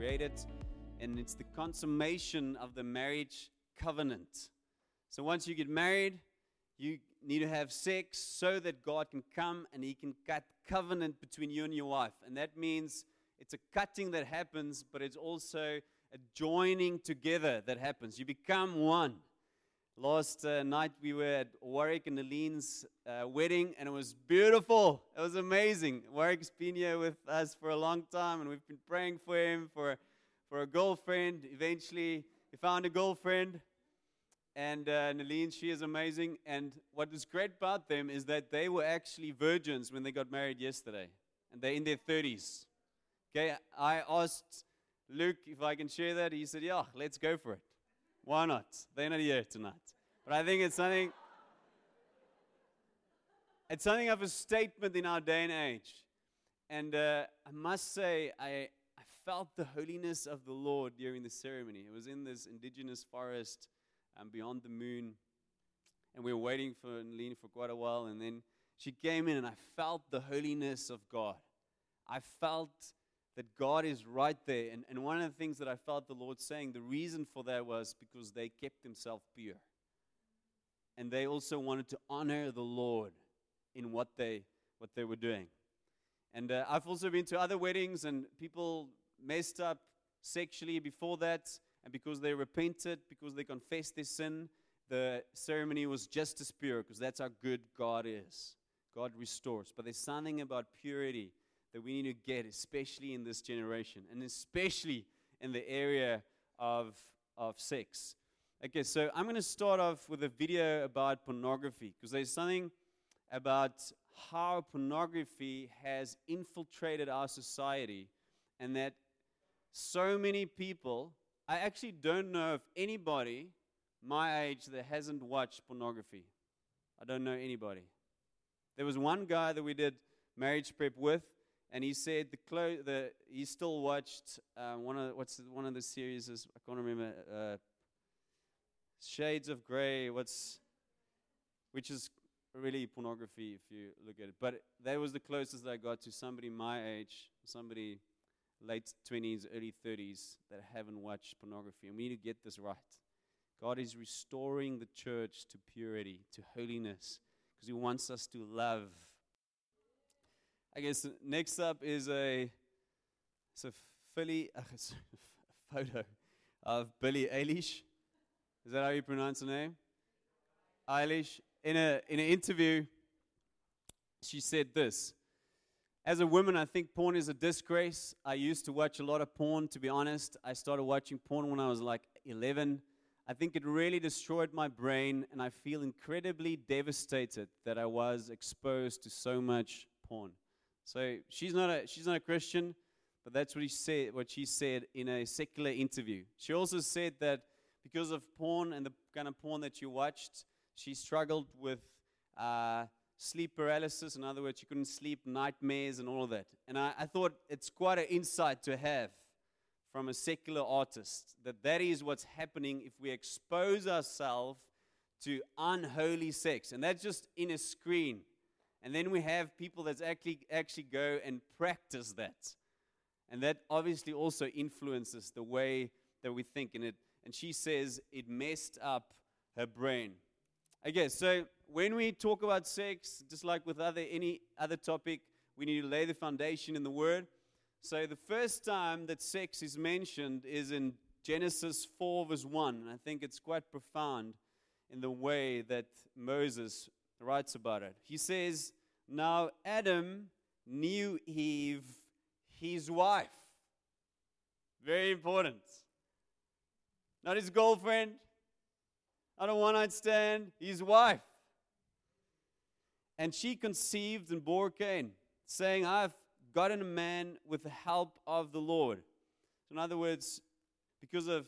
created, and it's the consummation of the marriage covenant. So once you get married, you need to have sex so that God can come and he can cut covenant between you and your wife. And that means it's a cutting that happens, but it's also a joining together that happens. You become one. Last night we were at Warwick and Nalene's wedding, and it was beautiful. It was amazing. Warwick's been here with us for a long time, and we've been praying for him, for a girlfriend. Eventually, he found a girlfriend. And Nalene, she is amazing. And what was great about them is that they were actually virgins when they got married yesterday. And they're in their 30s. Okay, I asked Luke if I can share that. He said, yeah, let's go for it. Why not? They're not here tonight. But I think it's something of a statement in our day and age. And I must say, I felt the holiness of the Lord during the ceremony. It was in this indigenous forest beyond the moon, and we were waiting for Aline for quite a while, and then she came in, and I felt the holiness of God. I felt that God is right there, and one of the things that I felt the Lord saying, the reason for that was because they kept themselves pure, and they also wanted to honor the Lord in what they were doing. And I've also been to other weddings, and people messed up sexually before that, and because they repented, because they confessed their sin, the ceremony was just as pure, because that's how good God is. God restores. But there's something about purity that we need to get, especially in this generation, and especially in the area of sex. Okay, so I'm going to start off with a video about pornography, because there's something about how pornography has infiltrated our society, and that so many people... I actually don't know of anybody my age that hasn't watched pornography. I don't know anybody. There was one guy that we did marriage prep with, and he said he still watched one of the series. I can't remember. Shades of Grey, which is really pornography if you look at it. But that was the closest I got to somebody my age, somebody late 20s, early 30s that haven't watched pornography. And we need to get this right. God is restoring the church to purity, to holiness, because he wants us to love. I guess next up is a photo of Billie Eilish. Is that how you pronounce her name? Eilish. In an interview, she said this: as a woman, I think porn is a disgrace. I used to watch a lot of porn, to be honest. I started watching porn when I was like 11. I think it really destroyed my brain, and I feel incredibly devastated that I was exposed to so much porn. So she's not a Christian, but that's what she said in a secular interview. She also said that because of porn and the kind of porn that you watched, she struggled with sleep paralysis. In other words, you couldn't sleep, nightmares, and all of that. And I thought it's quite an insight to have from a secular artist, that is what's happening if we expose ourselves to unholy sex. And that's just in a screen. And then we have people that actually go and practice that. And that obviously also influences the way that we think. And she says it messed up her brain. Okay, so when we talk about sex, just like with any other topic, we need to lay the foundation in the Word. So the first time that sex is mentioned is in Genesis 4 verse 1. And I think it's quite profound in the way that Moses writes about it. He says, "Now Adam knew Eve, his wife." Very important. Not his girlfriend. I don't want to stand, his wife. "And she conceived and bore Cain, saying, I've gotten a man with the help of the Lord." So in other words, because of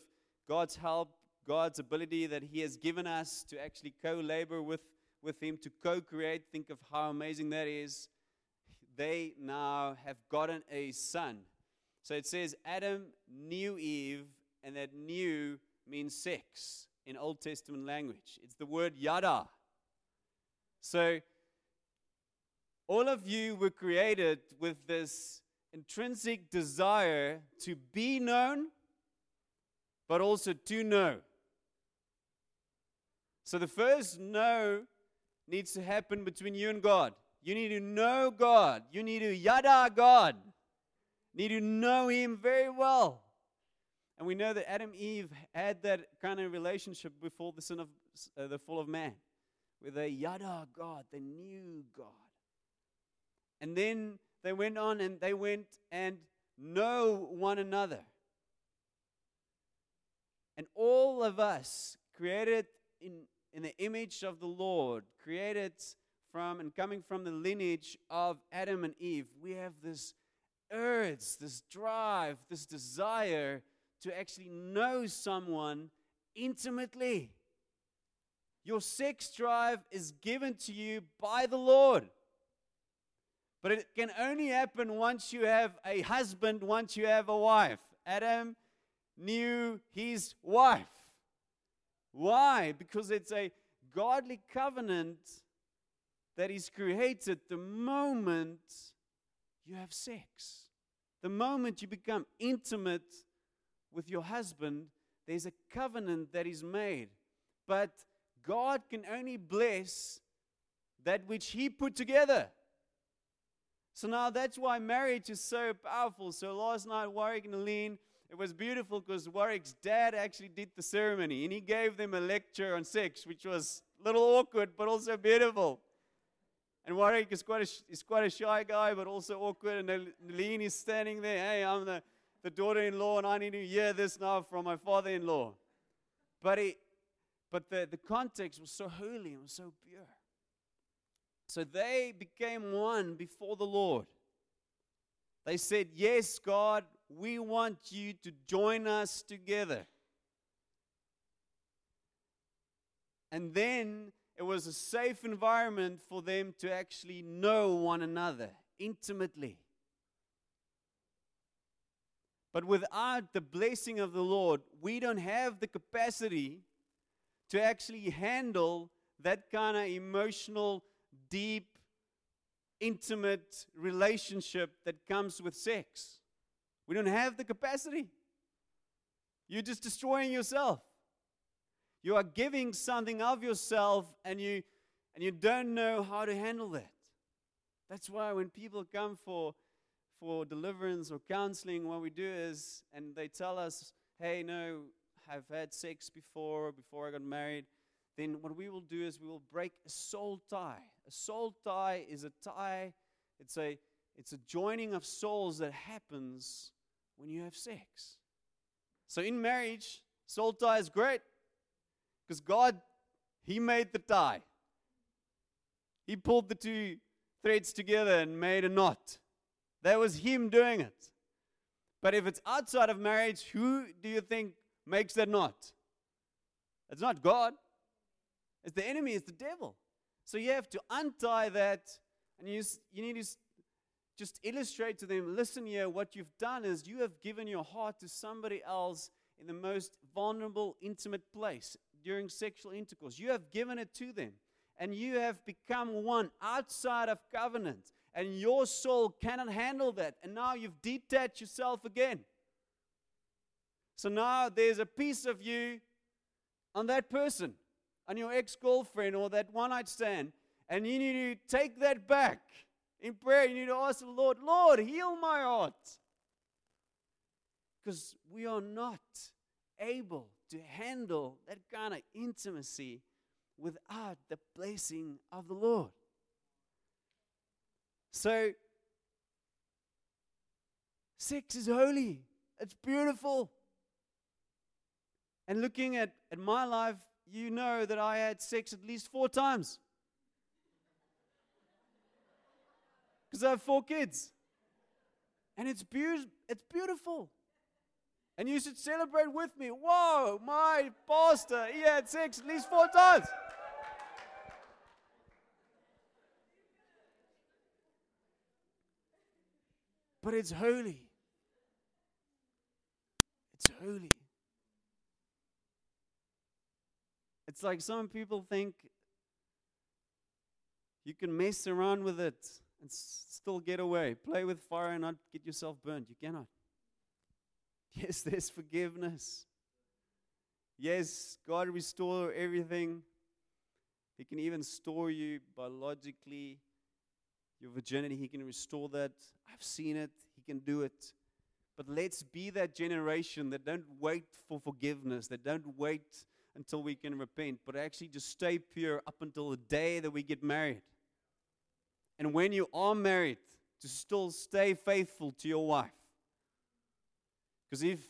God's help, God's ability that he has given us to actually co-labor with him, to co-create, think of how amazing that is, they now have gotten a son. So it says Adam knew Eve, and that "knew" means sex. In Old Testament language, it's the word yada. So all of you were created with this intrinsic desire to be known, but also to know. So the first know needs to happen between you and God. You need to know God. You need to yada God. You need to know Him very well. And we know that Adam and Eve had that kind of relationship before the sin of the fall of man, where they yada God, they knew God. And then they went on and they went and know one another. And all of us created in the image of the Lord, created from and coming from the lineage of Adam and Eve, we have this urge, this drive, this desire to actually know someone intimately. Your sex drive is given to you by the Lord. But it can only happen once you have a husband, once you have a wife. Adam knew his wife. Why? Because it's a godly covenant that is created the moment you have sex. The moment you become intimate with your husband, there's a covenant that is made. But God can only bless that which He put together. So now that's why marriage is so powerful. So last night, Warwick and Aline, it was beautiful because Warwick's dad actually did the ceremony and he gave them a lecture on sex, which was a little awkward but also beautiful. And Warwick is quite a shy guy but also awkward, and Nalene is standing there, hey, I'm the daughter-in-law and I need to hear this now from my father-in-law. But the context was so holy and was so pure. So they became one before the Lord. They said, yes, God, we want you to join us together. And then it was a safe environment for them to actually know one another intimately. But without the blessing of the Lord, we don't have the capacity to actually handle that kind of emotional, deep, intimate relationship that comes with sex. We don't have the capacity. You're just destroying yourself. You are giving something of yourself, and you don't know how to handle that. That's why when people come for deliverance or counseling, what we do is, and they tell us, hey, no, I've had sex before I got married, then what we will do is we will break a soul tie. A soul tie is a tie, it's a joining of souls that happens when you have sex. So in marriage, soul tie is great because God, He made the tie. He pulled the two threads together and made a knot. That was Him doing it. But if it's outside of marriage, who do you think makes that knot? It's not God. It's the enemy. It's the devil. So you have to untie that, and you need to just illustrate to them, listen here, what you've done is you have given your heart to somebody else in the most vulnerable, intimate place during sexual intercourse. You have given it to them, and you have become one outside of covenant, and your soul cannot handle that, and now you've detached yourself again. So now there's a piece of you on that person, on your ex-girlfriend or that one-night stand, and you need to take that back. In prayer, you need to ask the Lord, Lord, heal my heart. Because we are not able to handle that kind of intimacy without the blessing of the Lord. So, sex is holy. It's beautiful. And looking at my life, you know that I had sex at least 4 times. Because I have 4 kids. And it's beautiful. And you should celebrate with me. Whoa, my pastor, he had sex at least 4 times. But it's holy. It's holy. It's like some people think you can mess around with it and still get away. Play with fire and not get yourself burned. You cannot. Yes, there's forgiveness. Yes, God restores everything. He can even store you biologically, your virginity. He can restore that. I've seen it. He can do it. But let's be that generation that don't wait for forgiveness, that don't wait until we can repent, but actually just stay pure up until the day that we get married. And when you are married, to still stay faithful to your wife. Because if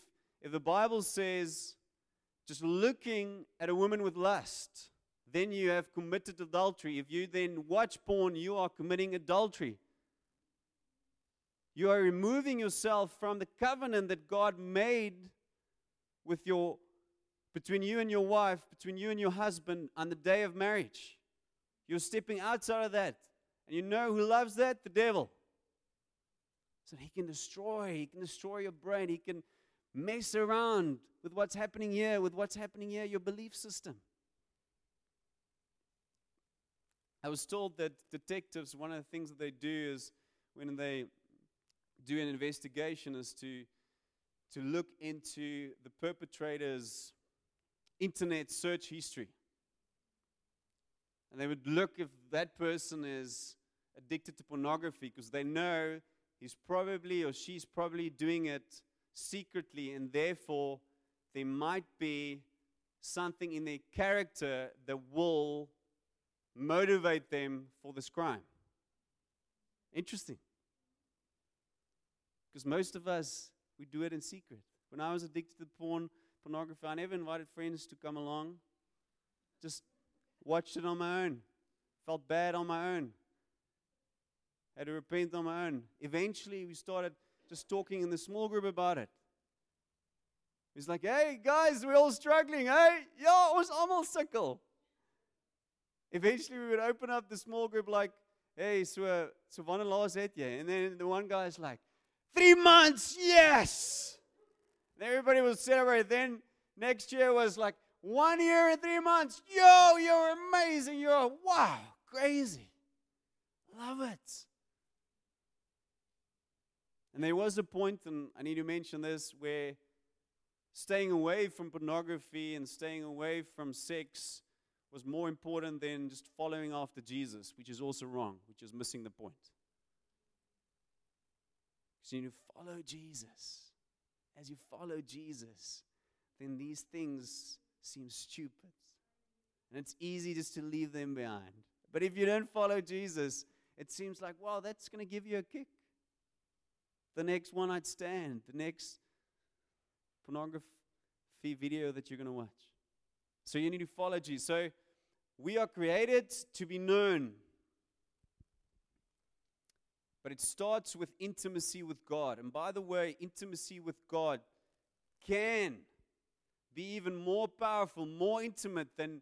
the Bible says, just looking at a woman with lust, then you have committed adultery. If you then watch porn, you are committing adultery. You are removing yourself from the covenant that God made between you and your wife, between you and your husband on the day of marriage. You're stepping outside of that. And you know who loves that? The devil. So he can destroy your brain. He can mess around with what's happening here, your belief system. I was told that detectives, one of the things that they do is when they do an investigation is to look into the perpetrator's internet search history. And they would look if that person is addicted to pornography because they know he's probably or she's probably doing it secretly, and therefore there might be something in their character that will motivate them for this crime. Interesting. Because most of us, we do it in secret. When I was addicted to pornography, I never invited friends to come along. Just watched it on my own. Felt bad on my own. Had to repent on my own. Eventually, we started just talking in the small group about it. It was like, hey, guys, we're all struggling, hey? Yeah, it was almost sickle. Eventually, we would open up the small group like, hey, so one last at you. And then the one guy's like, 3 months, yes! And everybody was celebrating. Then next year was like, 1 year and 3 months. Yo, you're amazing. You're, wow, crazy. Love it. And there was a point, and I need to mention this, where staying away from pornography and staying away from sex was more important than just following after Jesus, which is also wrong, which is missing the point. So you need to follow Jesus. As you follow Jesus, then these things seem stupid. And it's easy just to leave them behind. But if you don't follow Jesus, it seems like, wow, that's going to give you a kick. The next one-night stand, the next pornography video that you're going to watch. So you need to follow Jesus. So we are created to be known. But it starts with intimacy with God. And by the way, intimacy with God can be even more powerful, more intimate than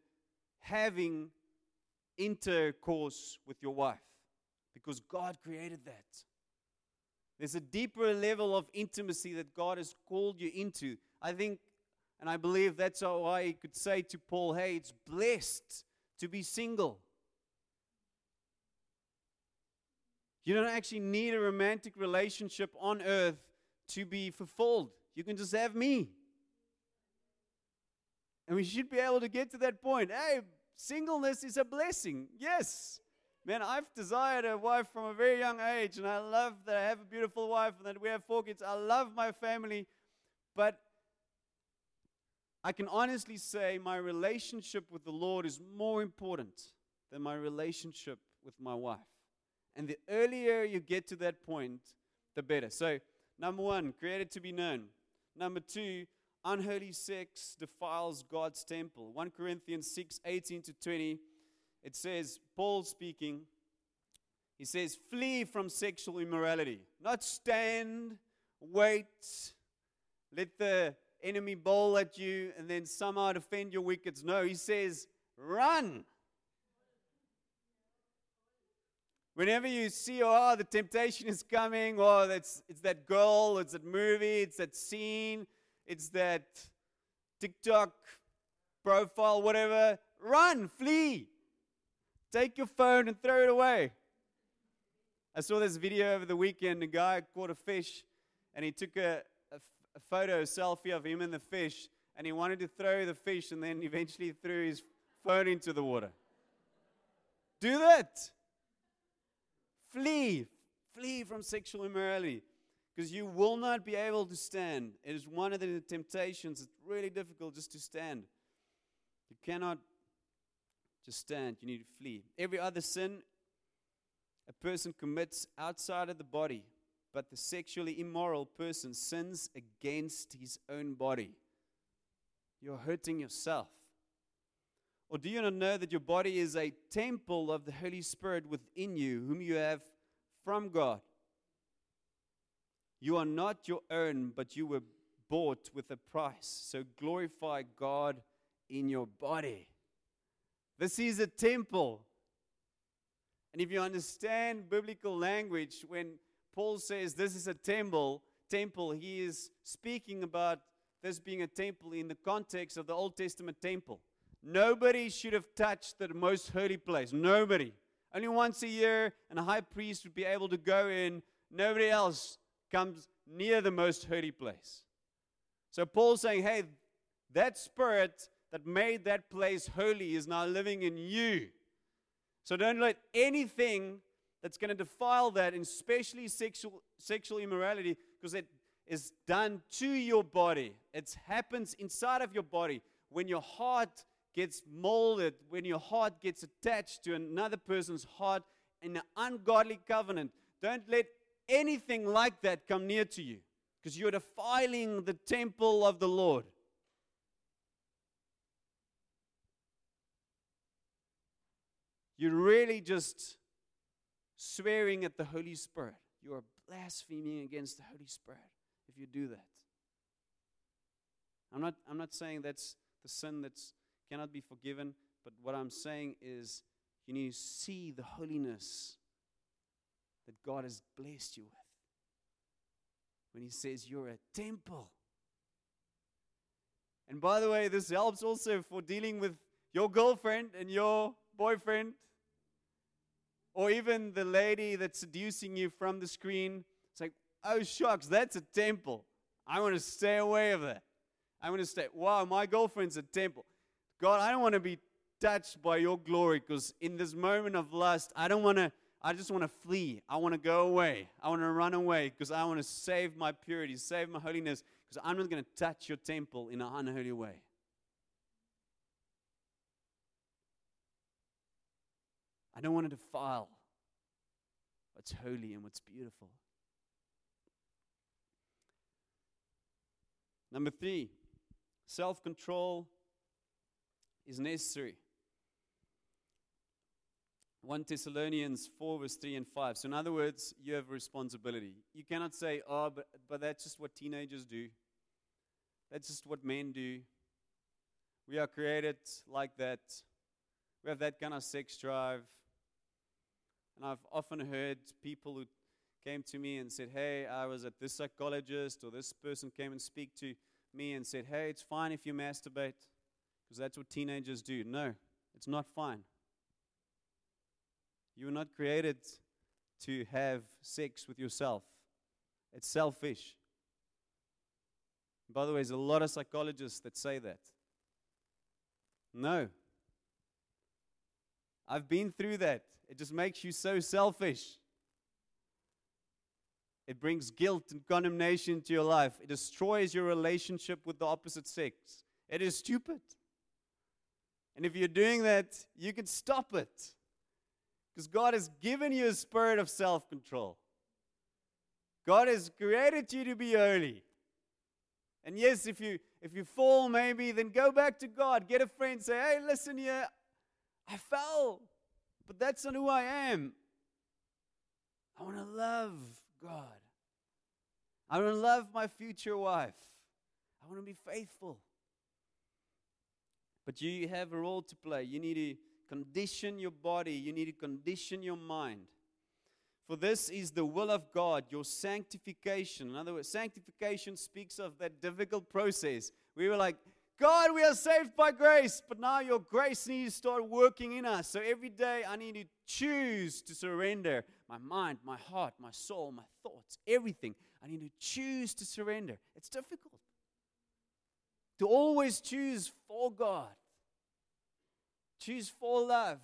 having intercourse with your wife. Because God created that. There's a deeper level of intimacy that God has called you into. I think, and I believe that's how I could say to Paul, hey, it's blessed to be single. You don't actually need a romantic relationship on earth to be fulfilled. You can just have me. And we should be able to get to that point. Hey, singleness is a blessing. Yes. Man, I've desired a wife from a very young age, and I love that I have a beautiful wife and that we have 4 kids. I love my family. But I can honestly say my relationship with the Lord is more important than my relationship with my wife. And the earlier you get to that point, the better. So, number 1, created to be known. Number 2, unholy sex defiles God's temple. 1 Corinthians 6, 18-20, it says, Paul speaking, he says, flee from sexual immorality. Not stand, wait, let the enemy bowl at you, and then somehow defend your wickets. No, he says, run. Whenever you see, oh, the temptation is coming, oh, it's that girl, it's that movie, it's that scene, it's that TikTok profile, whatever, run, flee. Take your phone and throw it away. I saw this video over the weekend. A guy caught a fish, and he took a photo, a selfie of him and the fish, and he wanted to throw the fish, and then eventually threw his phone into the water. Do that. Flee. Flee from sexual immorality, because you will not be able to stand. It is one of the temptations. It's really difficult just to stand. You cannot just stand. You need to flee. Every other sin a person commits outside of the body, but the sexually immoral person sins against his own body. You're hurting yourself. Or do you not know that your body is a temple of the Holy Spirit within you, whom you have from God? You are not your own, but you were bought with a price. So glorify God in your body. This is a temple. And if you understand biblical language, when Paul says this is a temple, he is speaking about this being a temple in the context of the Old Testament temple. Nobody should have touched the most holy place. Nobody. Only once a year, and a high priest would be able to go in. Nobody else comes near the most holy place. So Paul's saying, hey, that spirit that made that place holy is now living in you. So don't let anything that's going to defile that, and especially sexual immorality, because it is done to your body. It happens inside of your body. When your heart gets molded, when your heart gets attached to another person's heart in an ungodly covenant, don't let anything like that come near to you, because you're defiling the temple of the Lord. You're really just swearing at the Holy Spirit. You are blaspheming against the Holy Spirit if you do that. I'm not saying that's the sin that's cannot be forgiven, but what I'm saying is you need to see the holiness that God has blessed you with. When he says you're a temple. And by the way, this helps also for dealing with your girlfriend and your boyfriend, or even the lady that's seducing you from the screen. It's like, oh shucks, that's a temple. I want to stay away of that. I want to stay, wow, my girlfriend's a temple. God, I don't want to be touched by your glory, because in this moment of lust, I just want to flee. I want to go away. I want to run away, because I want to save my purity, save my holiness, because I'm not going to touch your temple in an unholy way. I don't want to defile what's holy and what's beautiful. Number 3, self-control is necessary. 1 Thessalonians 4 verse 3 and 5. So in other words, you have a responsibility. You cannot say, oh, but that's just what teenagers do. That's just what men do. We are created like that. We have that kind of sex drive. And I've often heard people who came to me and said, hey, I was at this psychologist, or this person came and speak to me and said, hey, it's fine if you masturbate, because that's what teenagers do. No, it's not fine. You were not created to have sex with yourself. It's selfish. By the way, there's a lot of psychologists that say that. No. I've been through that. It just makes you so selfish. It brings guilt and condemnation to your life. It destroys your relationship with the opposite sex. It is stupid. And if you're doing that, you can stop it, because God has given you a spirit of self-control. God has created you to be holy. And yes, if you fall maybe, then go back to God. Get a friend, say, hey, listen here, I fell, but that's not who I am. I want to love God. I want to love my future wife. I want to be faithful. But you have a role to play. You need to condition your body. You need to condition your mind. For this is the will of God, your sanctification. In other words, sanctification speaks of that difficult process. We were like, God, we are saved by grace, but now your grace needs to start working in us. So every day I need to choose to surrender my mind, my heart, my soul, my thoughts, everything. I need to choose to surrender. It's difficult to always choose for God. Choose for love,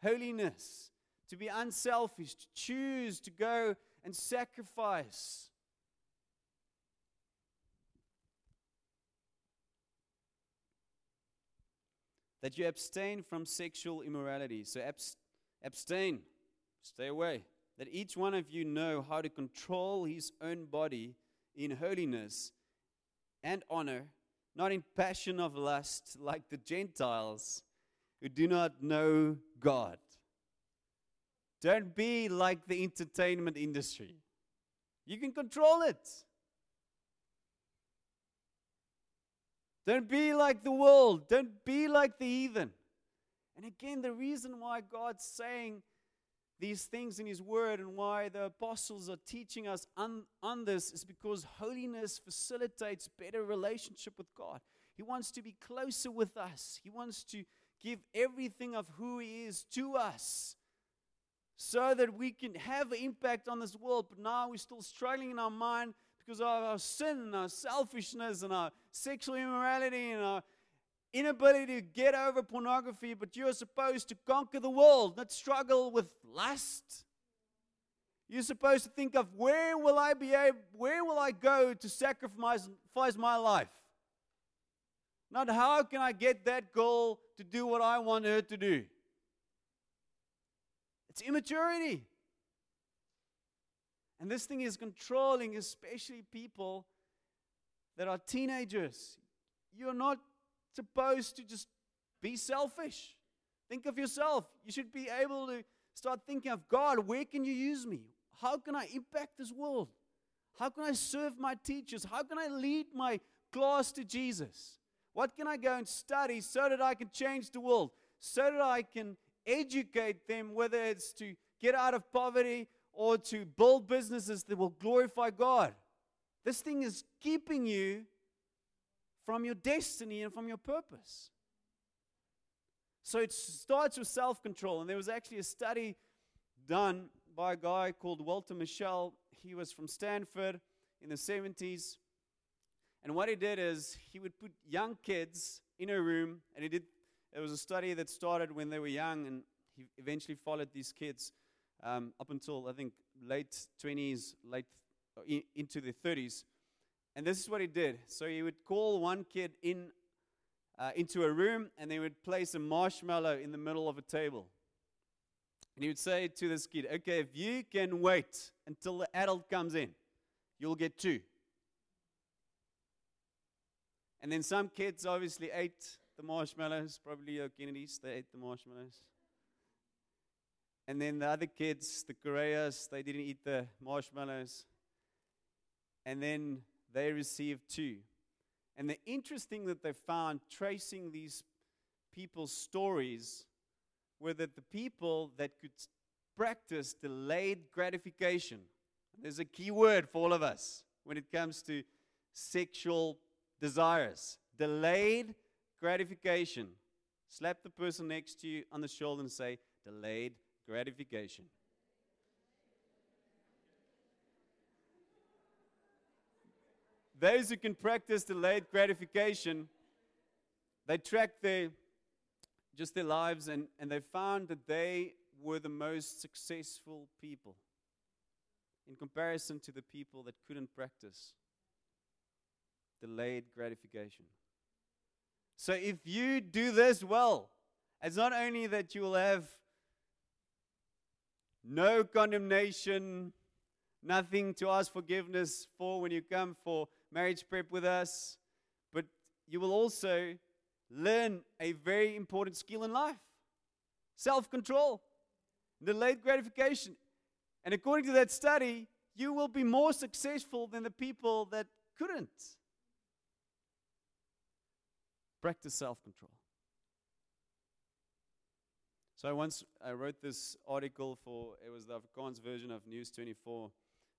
holiness, to be unselfish, to choose to go and sacrifice. That you abstain from sexual immorality. So abstain, stay away. That each one of you know how to control his own body in holiness and honor, not in passion of lust like the Gentiles who do not know God. Don't be like the entertainment industry. You can control it. Don't be like the world. Don't be like the heathen. And again, the reason why God's saying these things in His Word and why the apostles are teaching us on this is because holiness facilitates better relationship with God. He wants to be closer with us. He wants to give everything of who He is to us so that we can have an impact on this world. But now we're still struggling in our mind because of our sin and our selfishness and our sexual immorality and our inability to get over pornography. But you're supposed to conquer the world, not struggle with lust. You're supposed to think of where will I go to sacrifice my life? Not how can I get that girl to do what I want her to do. It's immaturity. And this thing is controlling, especially people that are teenagers. You're not supposed to just be selfish. Think of yourself. You should be able to start thinking of God, where can you use me? How can I impact this world? How can I serve my teachers? How can I lead my class to Jesus? What can I go and study so that I can change the world? So that I can educate them, whether it's to get out of poverty or to build businesses that will glorify God. This thing is keeping you from your destiny and from your purpose. So it starts with self-control. And there was actually a study done by a guy called Walter Mischel. He was from Stanford in the 70s. And what he did is he would put young kids in a room, and it was a study that started when they were young, and he eventually followed these kids up until, I think, late 20s, into their 30s. And this is what he did. So he would call one kid into a room, and they would place a marshmallow in the middle of a table. And he would say to this kid, okay, if you can wait until the adult comes in, you'll get two. And then some kids obviously ate the marshmallows, probably Kennedys, they ate the marshmallows. And then the other kids, the Koreas, they didn't eat the marshmallows. And then they received two. And the interesting that they found tracing these people's stories were that the people that could practice delayed gratification, there's a key word for all of us when it comes to sexual desires, delayed gratification. Slap the person next to you on the shoulder and say, delayed gratification. Those who can practice delayed gratification, they tracked their lives and they found that they were the most successful people in comparison to the people that couldn't practice delayed gratification. So if you do this well, it's not only that you will have no condemnation, nothing to ask forgiveness for when you come for marriage prep with us, but you will also learn a very important skill in life, self-control, delayed gratification. And according to that study, you will be more successful than the people that couldn't. Practice self-control. So once I wrote this article it was the Afrikaans version of News 24,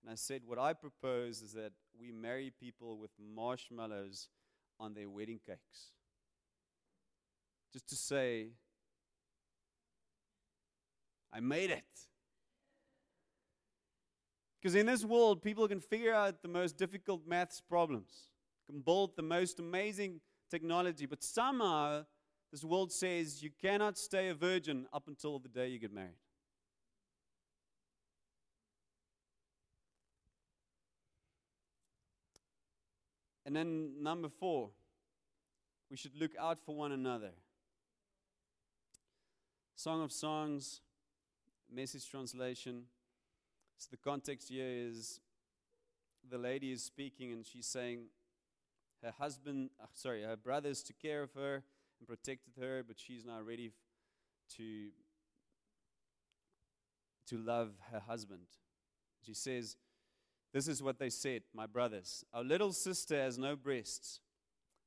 and I said what I propose is that we marry people with marshmallows on their wedding cakes. Just to say, I made it. Because in this world, people can figure out the most difficult maths problems, can build the most amazing technology, but somehow this world says you cannot stay a virgin up until the day you get married. And then number 4, we should look out for one another. Song of Songs, Message translation. So the context here is the lady is speaking and she's saying her brothers took care of her and protected her, but she's now ready to love her husband. She says, "This is what they said, my brothers. Our little sister has no breasts.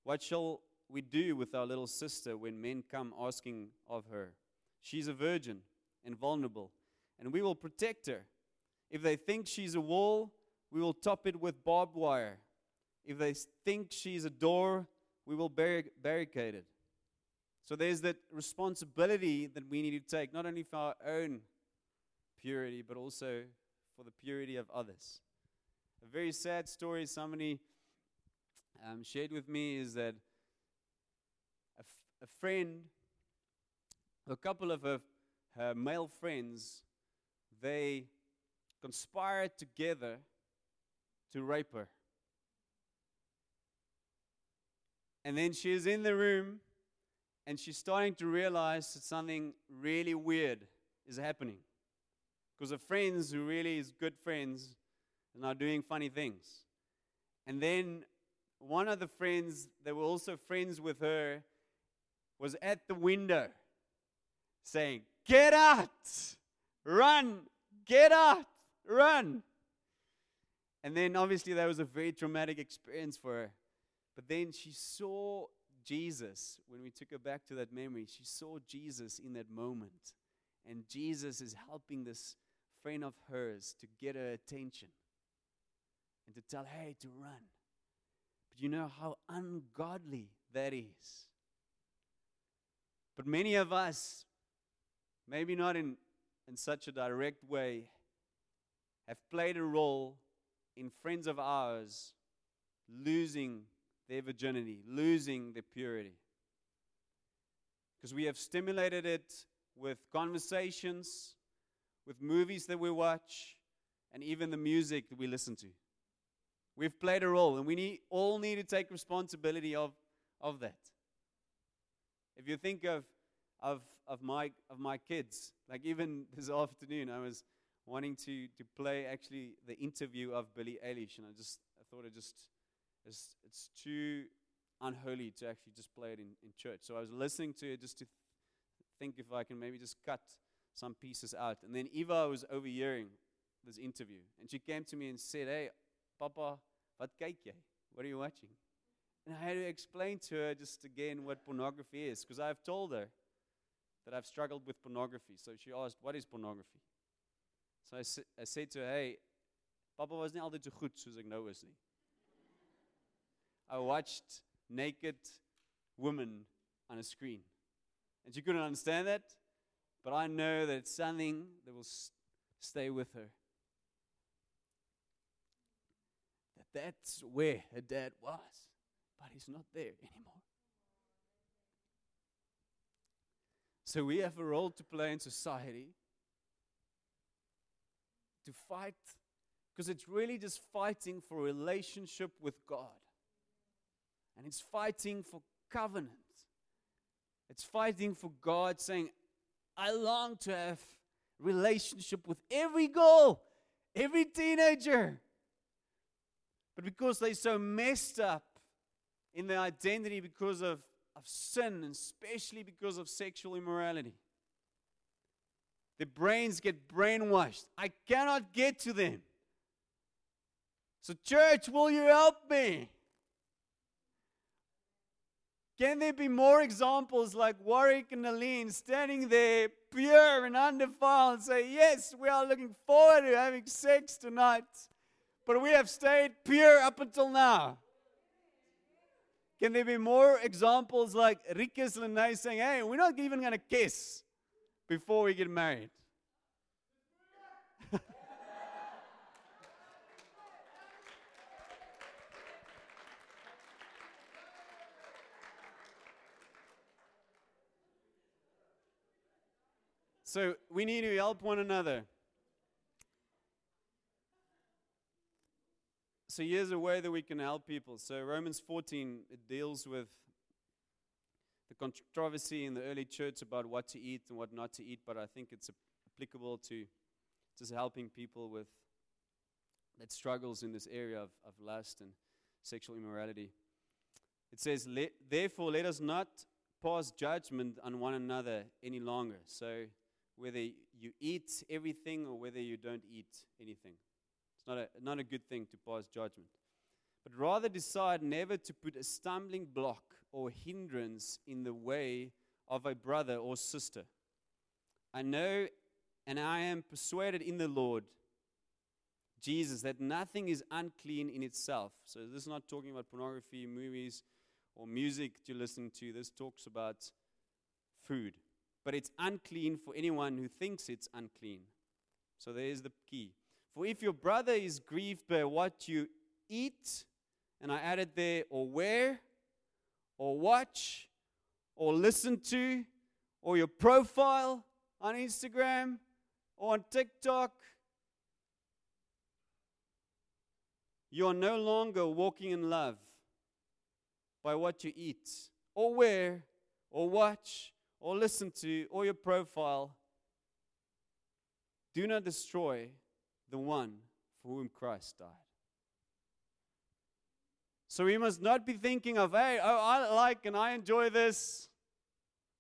What shall we do with our little sister when men come asking of her? She's a virgin and vulnerable, and we will protect her. If they think she's a wall, we will top it with barbed wire. If they think she's a door, we will barricade it." So there's that responsibility that we need to take, not only for our own purity, but also for the purity of others. A very sad story somebody shared with me is that a friend, a couple of her male friends, they conspired together to rape her. And then she is in the room, and she's starting to realize that something really weird is happening. Because her friends, who really is good friends, are now doing funny things. And then one of the friends that were also friends with her was at the window saying, "Get out! Run! Get out! Run!" And then obviously that was a very traumatic experience for her. But then she saw Jesus. When we took her back to that memory, she saw Jesus in that moment. And Jesus is helping this friend of hers to get her attention and to tell her to run. But you know how ungodly that is. But many of us, maybe not in such a direct way, have played a role in friends of ours losing their virginity, losing their purity. Because we have stimulated it with conversations, with movies that we watch, and even the music that we listen to. We've played a role, and we all need to take responsibility of that. If you think of my kids, like even this afternoon, I was wanting to play actually the interview of Billie Eilish, and I thought it's too unholy to actually just play it in church. So I was listening to it just to think if I can maybe just cut some pieces out. And then Eva was overhearing this interview, and she came to me and said, "Hey, Papa, wat kyk jy? What are you watching?" And I had to explain to her just again what pornography is, because I've told her that I've struggled with pornography. So she asked, "What is pornography?" So I said to her, "Hey, Papa was nie altyd so goed soos ek nou is nie. I watched naked women on a screen." And she couldn't understand that, but I know that it's something that will stay with her. That's where her dad was, but he's not there anymore. So we have a role to play in society to fight, because it's really just fighting for a relationship with God. And it's fighting for covenant. It's fighting for God saying, I long to have relationship with every girl, every teenager. But because they're so messed up in their identity because of sin, and especially because of sexual immorality, their brains get brainwashed. I cannot get to them. So church, will you help me? Can there be more examples like Warwick and Aline standing there pure and undefiled and say, yes, we are looking forward to having sex tonight, but we have stayed pure up until now. Can there be more examples like Rikis and Nae saying, hey, we're not even going to kiss before we get married? So we need to help one another. So here's a way that we can help people. So Romans 14, it deals with the controversy in the early church about what to eat and what not to eat, but I think it's applicable to just helping people with that struggles in this area of lust and sexual immorality. It says, therefore let us not pass judgment on one another any longer. So whether you eat everything or whether you don't eat anything. It's not a good thing to pass judgment. But rather decide never to put a stumbling block or hindrance in the way of a brother or sister. I know and I am persuaded in the Lord Jesus that nothing is unclean in itself. So this is not talking about pornography, movies, or music you listen to. This talks about food. But it's unclean for anyone who thinks it's unclean. So there is the key. For if your brother is grieved by what you eat, and I added there, or wear, or watch, or listen to, or your profile on Instagram, or on TikTok, you are no longer walking in love by what you eat, or wear, or watch, or listen to, or your profile. Do not destroy the one for whom Christ died. So we must not be thinking of, hey, oh, I like and I enjoy this,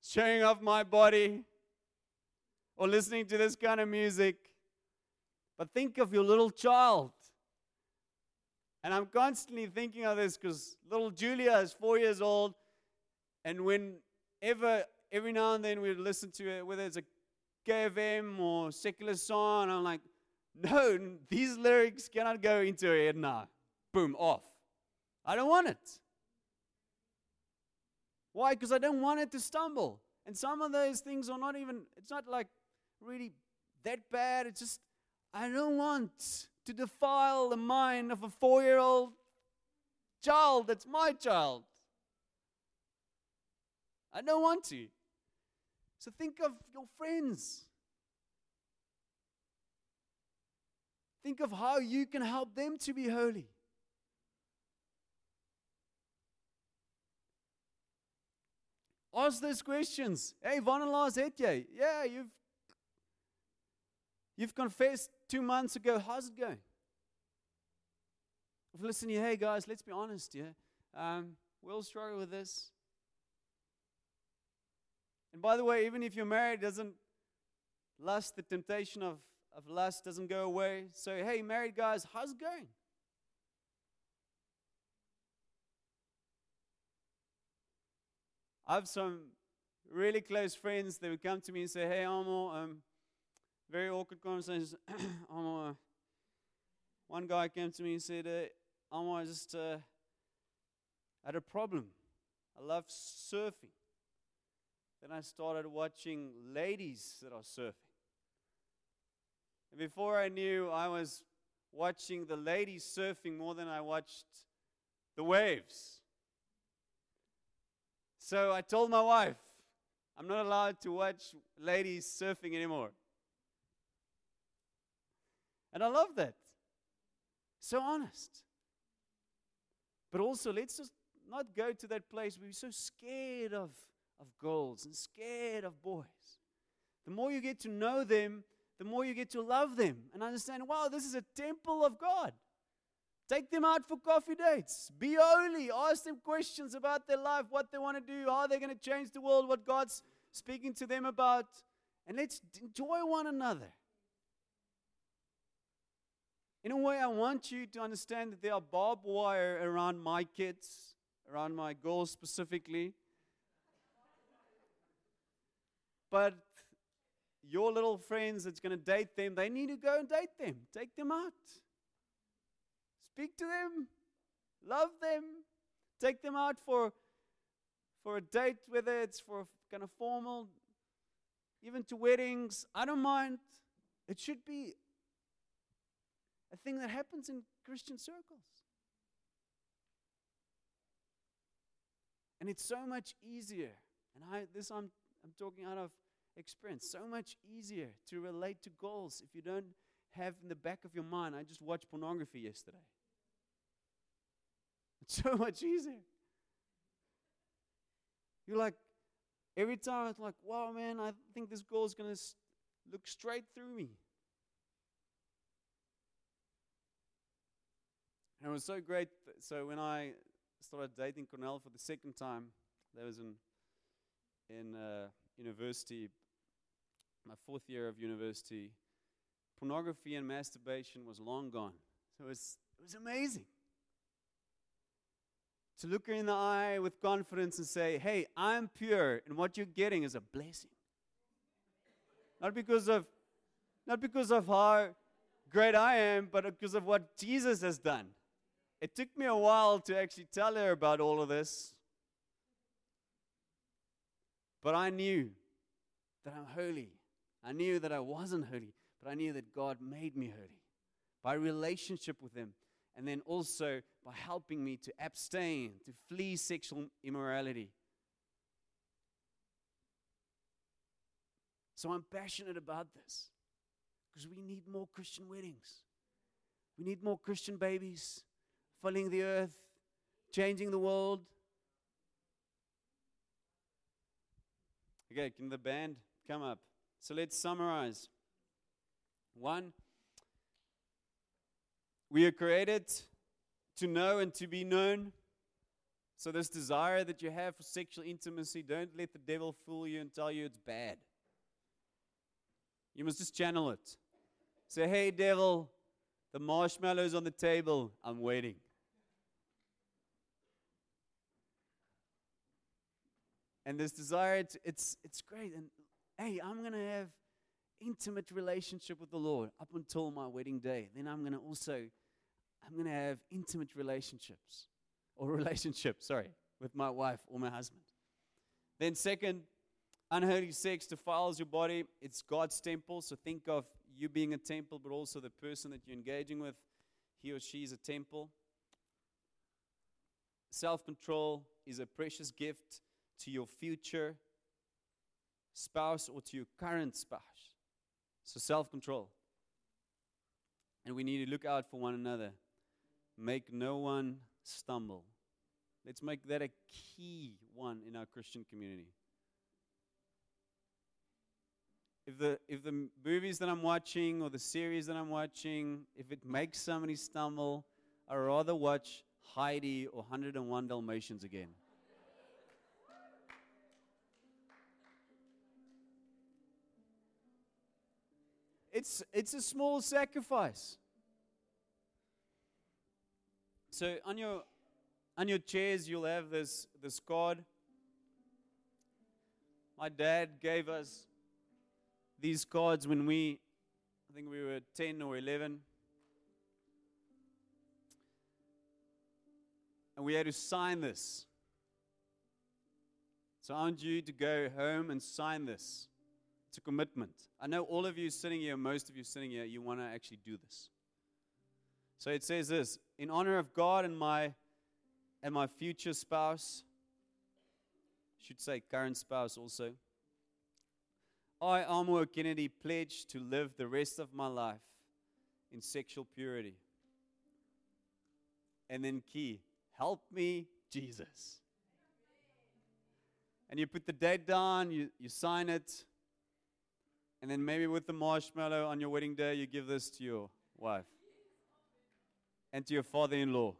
showing off my body, or listening to this kind of music. But think of your little child. And I'm constantly thinking of this because little Julia is 4 years old, and whenever, every now and then we listen to it, whether it's a KFM or secular song, I'm like, no, these lyrics cannot go into her head now. Boom, off. I don't want it. Why? Because I don't want it to stumble. And some of those things are not even, it's not like really that bad. It's just, I don't want to defile the mind of a 4-year-old child that's my child. I don't want to. So think of your friends. Think of how you can help them to be holy. Ask those questions. Hey, Vanelaas, het jy? Yeah, you've confessed 2 months ago. How's it going? Listen, hey guys, let's be honest, yeah. We all struggle with this. And by the way, even if you're married, doesn't lust, the temptation of lust doesn't go away. So, hey, married guys, how's it going? I have some really close friends that would come to me and say, hey, Amo, very awkward conversations. Amo, one guy came to me and said, Amo, I just had a problem. I love surfing. Then I started watching ladies that are surfing. And before I knew, I was watching the ladies surfing more than I watched the waves. So I told my wife, I'm not allowed to watch ladies surfing anymore. And I love that. So honest. But also, let's just not go to that place where we're so scared of girls and scared of boys. The more you get to know them, the more you get to love them and understand, wow, this is a temple of God. Take them out for coffee dates. Be holy. Ask them questions about their life, what they want to do, how they're going to change the world, what God's speaking to them about. And let's enjoy one another. In a way, I want you to understand that there are barbed wire around my kids, around my girls specifically. But your little friends that's going to date them, they need to go and date them. Take them out. Speak to them. Love them. Take them out for a date, whether it's for kind of formal, even to weddings. I don't mind. It should be a thing that happens in Christian circles. And it's so much easier, and I'm talking out of experience, so much easier to relate to goals if you don't have in the back of your mind, I just watched pornography yesterday. It's so much easier. You're like, every time it's like, wow, man, I think this goal is going to look straight through me. And it was so great. So when I started dating Cornell for the second time, that was in university, my fourth year of university, pornography and masturbation was long gone. So it was amazing to look her in the eye with confidence and say, hey, I'm pure, and what you're getting is a blessing. Not because of how great I am, but because of what Jesus has done. It took me a while to actually tell her about all of this. But I knew that I'm holy. I knew that I wasn't holy, but I knew that God made me holy by relationship with Him, and then also by helping me to abstain, to flee sexual immorality. So I'm passionate about this because we need more Christian weddings. We need more Christian babies filling the earth, changing the world. Okay, can the band come up? So let's summarize. 1, we are created to know and to be known. So this desire that you have for sexual intimacy, don't let the devil fool you and tell you it's bad. You must just channel it. Say, hey, devil, the marshmallow's on the table. I'm waiting. 2, and this desire, it's great. And, hey, I'm going to have intimate relationship with the Lord up until my wedding day. Then I'm going to have intimate relationships with my wife or my husband. Then 2, unholy sex defiles your body. It's God's temple, so think of you being a temple, but also the person that you're engaging with. He or she is a temple. Self-control is a precious gift to your future spouse or to your current spouse. So self-control. And we need to look out for one another. Make no one stumble. Let's make that a key one in our Christian community. If the movies that I'm watching or the series that I'm watching, if it makes somebody stumble, I'd rather watch Heidi or 101 Dalmatians again. It's a small sacrifice. So on your chairs you'll have this card. My dad gave us these cards when I think we were 10 or 11. And we had to sign this. So I want you to go home and sign this. It's a commitment. I know all of you sitting here, most of you sitting here, you want to actually do this. So it says this, in honor of God and my future spouse, should say current spouse also, I, Armour Kennedy, pledge to live the rest of my life in sexual purity. And then key, help me, Jesus. And you put the date down, you sign it, and then maybe with the marshmallow on your wedding day, you give this to your wife and to your father-in-law.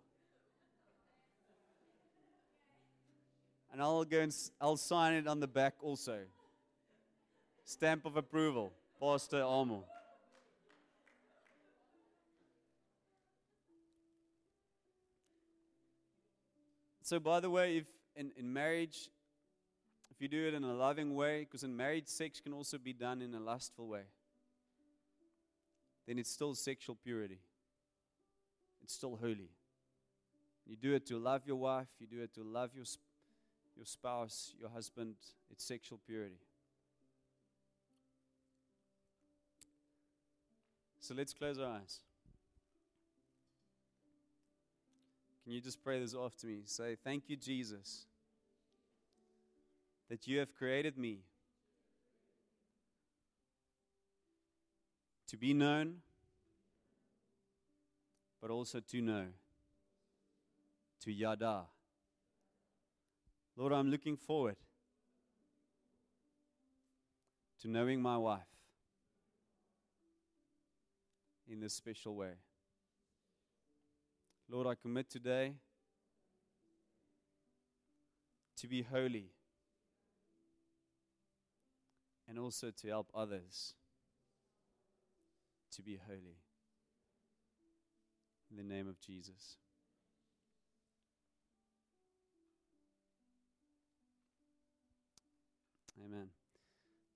And I'll go and I'll sign it on the back also. Stamp of approval, Pastor Armour. So by the way, if in marriage, if you do it in a loving way, because in marriage, sex can also be done in a lustful way, then it's still sexual purity. It's still holy. You do it to love your wife. You do it to love your spouse, your husband. It's sexual purity. So let's close our eyes. Can you just pray this after me? Say, thank you, Jesus, that you have created me to be known, but also to know, to Yada. Lord, I'm looking forward to knowing my wife in this special way. Lord, I commit today to be holy and also to help others to be holy. In the name of Jesus. Amen.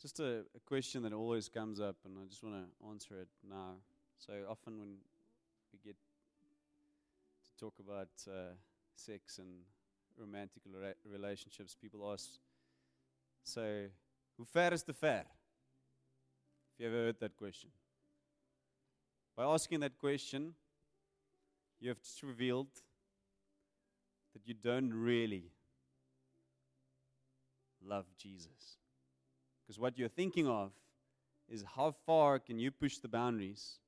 Just a question that always comes up, and I just want to answer it now. So often when we get to talk about sex and romantic relationships, people ask, so, hoe ver is te ver? If you ever heard that question. By asking that question, you have just revealed that you don't really love Jesus. Because what you're thinking of is how far can you push the boundaries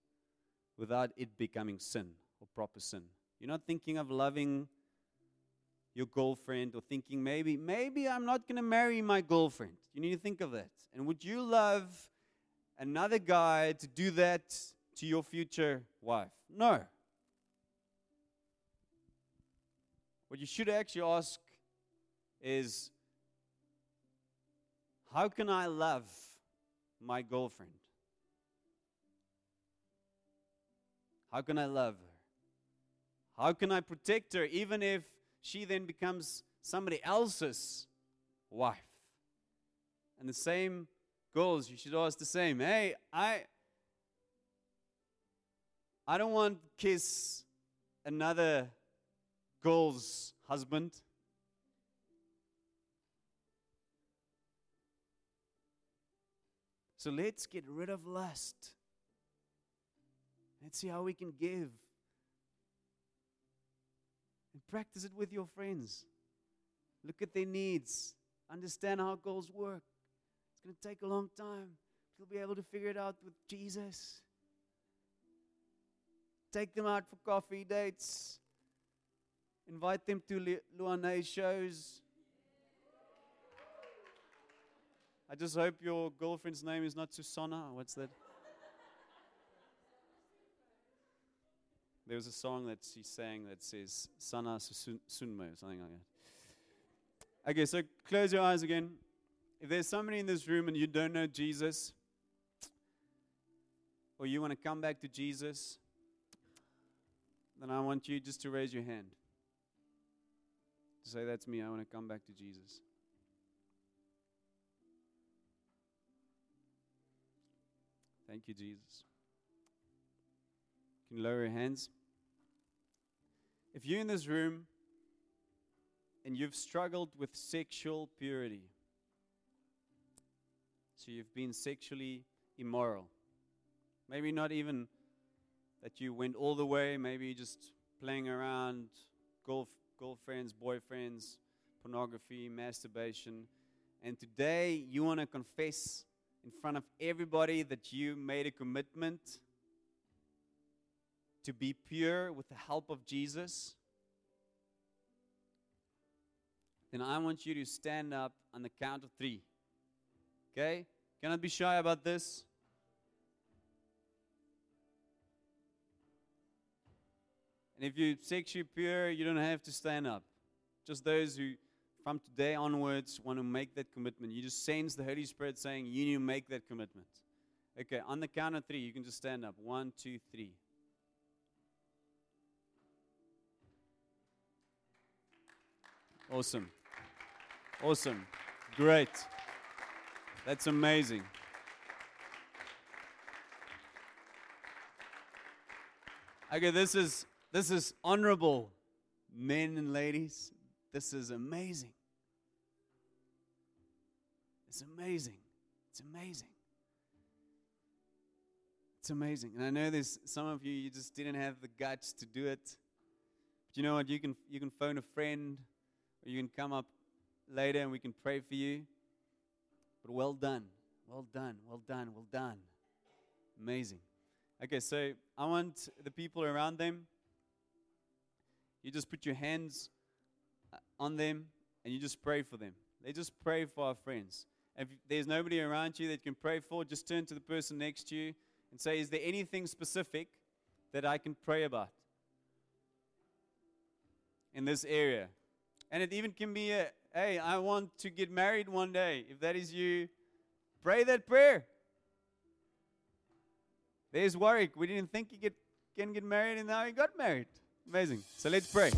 without it becoming sin or proper sin. You're not thinking of loving your girlfriend or thinking maybe I'm not going to marry my girlfriend. You need to think of that. And would you love another guy to do that to your future wife? No. What you should actually ask is, how can I love my girlfriend? How can I love her? How can I protect her even if she then becomes somebody else's wife? And the same goals, you should ask the same. Hey, I don't want to kiss another girl's husband. So let's get rid of lust. Let's see how we can give. And practice it with your friends. Look at their needs. Understand how goals work. It's going to take a long time. You'll be able to figure it out with Jesus. Take them out for coffee dates. Invite them to Nae shows. I just hope your girlfriend's name is not Susanna. What's that? There was a song that she sang that says, Sana Sunmo, or something like that. Okay, so close your eyes again. If there's somebody in this room and you don't know Jesus, or you want to come back to Jesus, then I want you just to raise your hand. To say, that's me, I want to come back to Jesus. Thank you, Jesus. You can lower your hands. If you're in this room and you've struggled with sexual purity, so you've been sexually immoral, maybe not even that you went all the way, maybe just playing around, girlfriends, boyfriends, pornography, masturbation, and today you want to confess in front of everybody that you made a commitment to be pure with the help of Jesus, then I want you to stand up on the count of 3. Okay? Cannot be shy about this. And if you're sexually pure, you don't have to stand up. Just those who from today onwards want to make that commitment. You just sense the Holy Spirit saying, you need to make that commitment. Okay, on the count of 3, you can just stand up. 1, 2, 3. Awesome. Awesome. Great. That's amazing. Okay, this is honorable men and ladies, this is amazing. It's amazing. It's amazing. It's amazing. And I know there's some of you, you just didn't have the guts to do it. But you know what? You can phone a friend, or you can come up later and we can pray for you. But well done. Well done. Well done. Well done. Amazing. Okay, so I want the people around them, you just put your hands on them and you just pray for them. They just pray for our friends. If there's nobody around you that can pray for, just turn to the person next to you and say, is there anything specific that I can pray about in this area? And it even can be a, hey, I want to get married one day. If that is you, pray that prayer. There's Warwick. We didn't think he can get married, and now he got married. Amazing. So let's pray.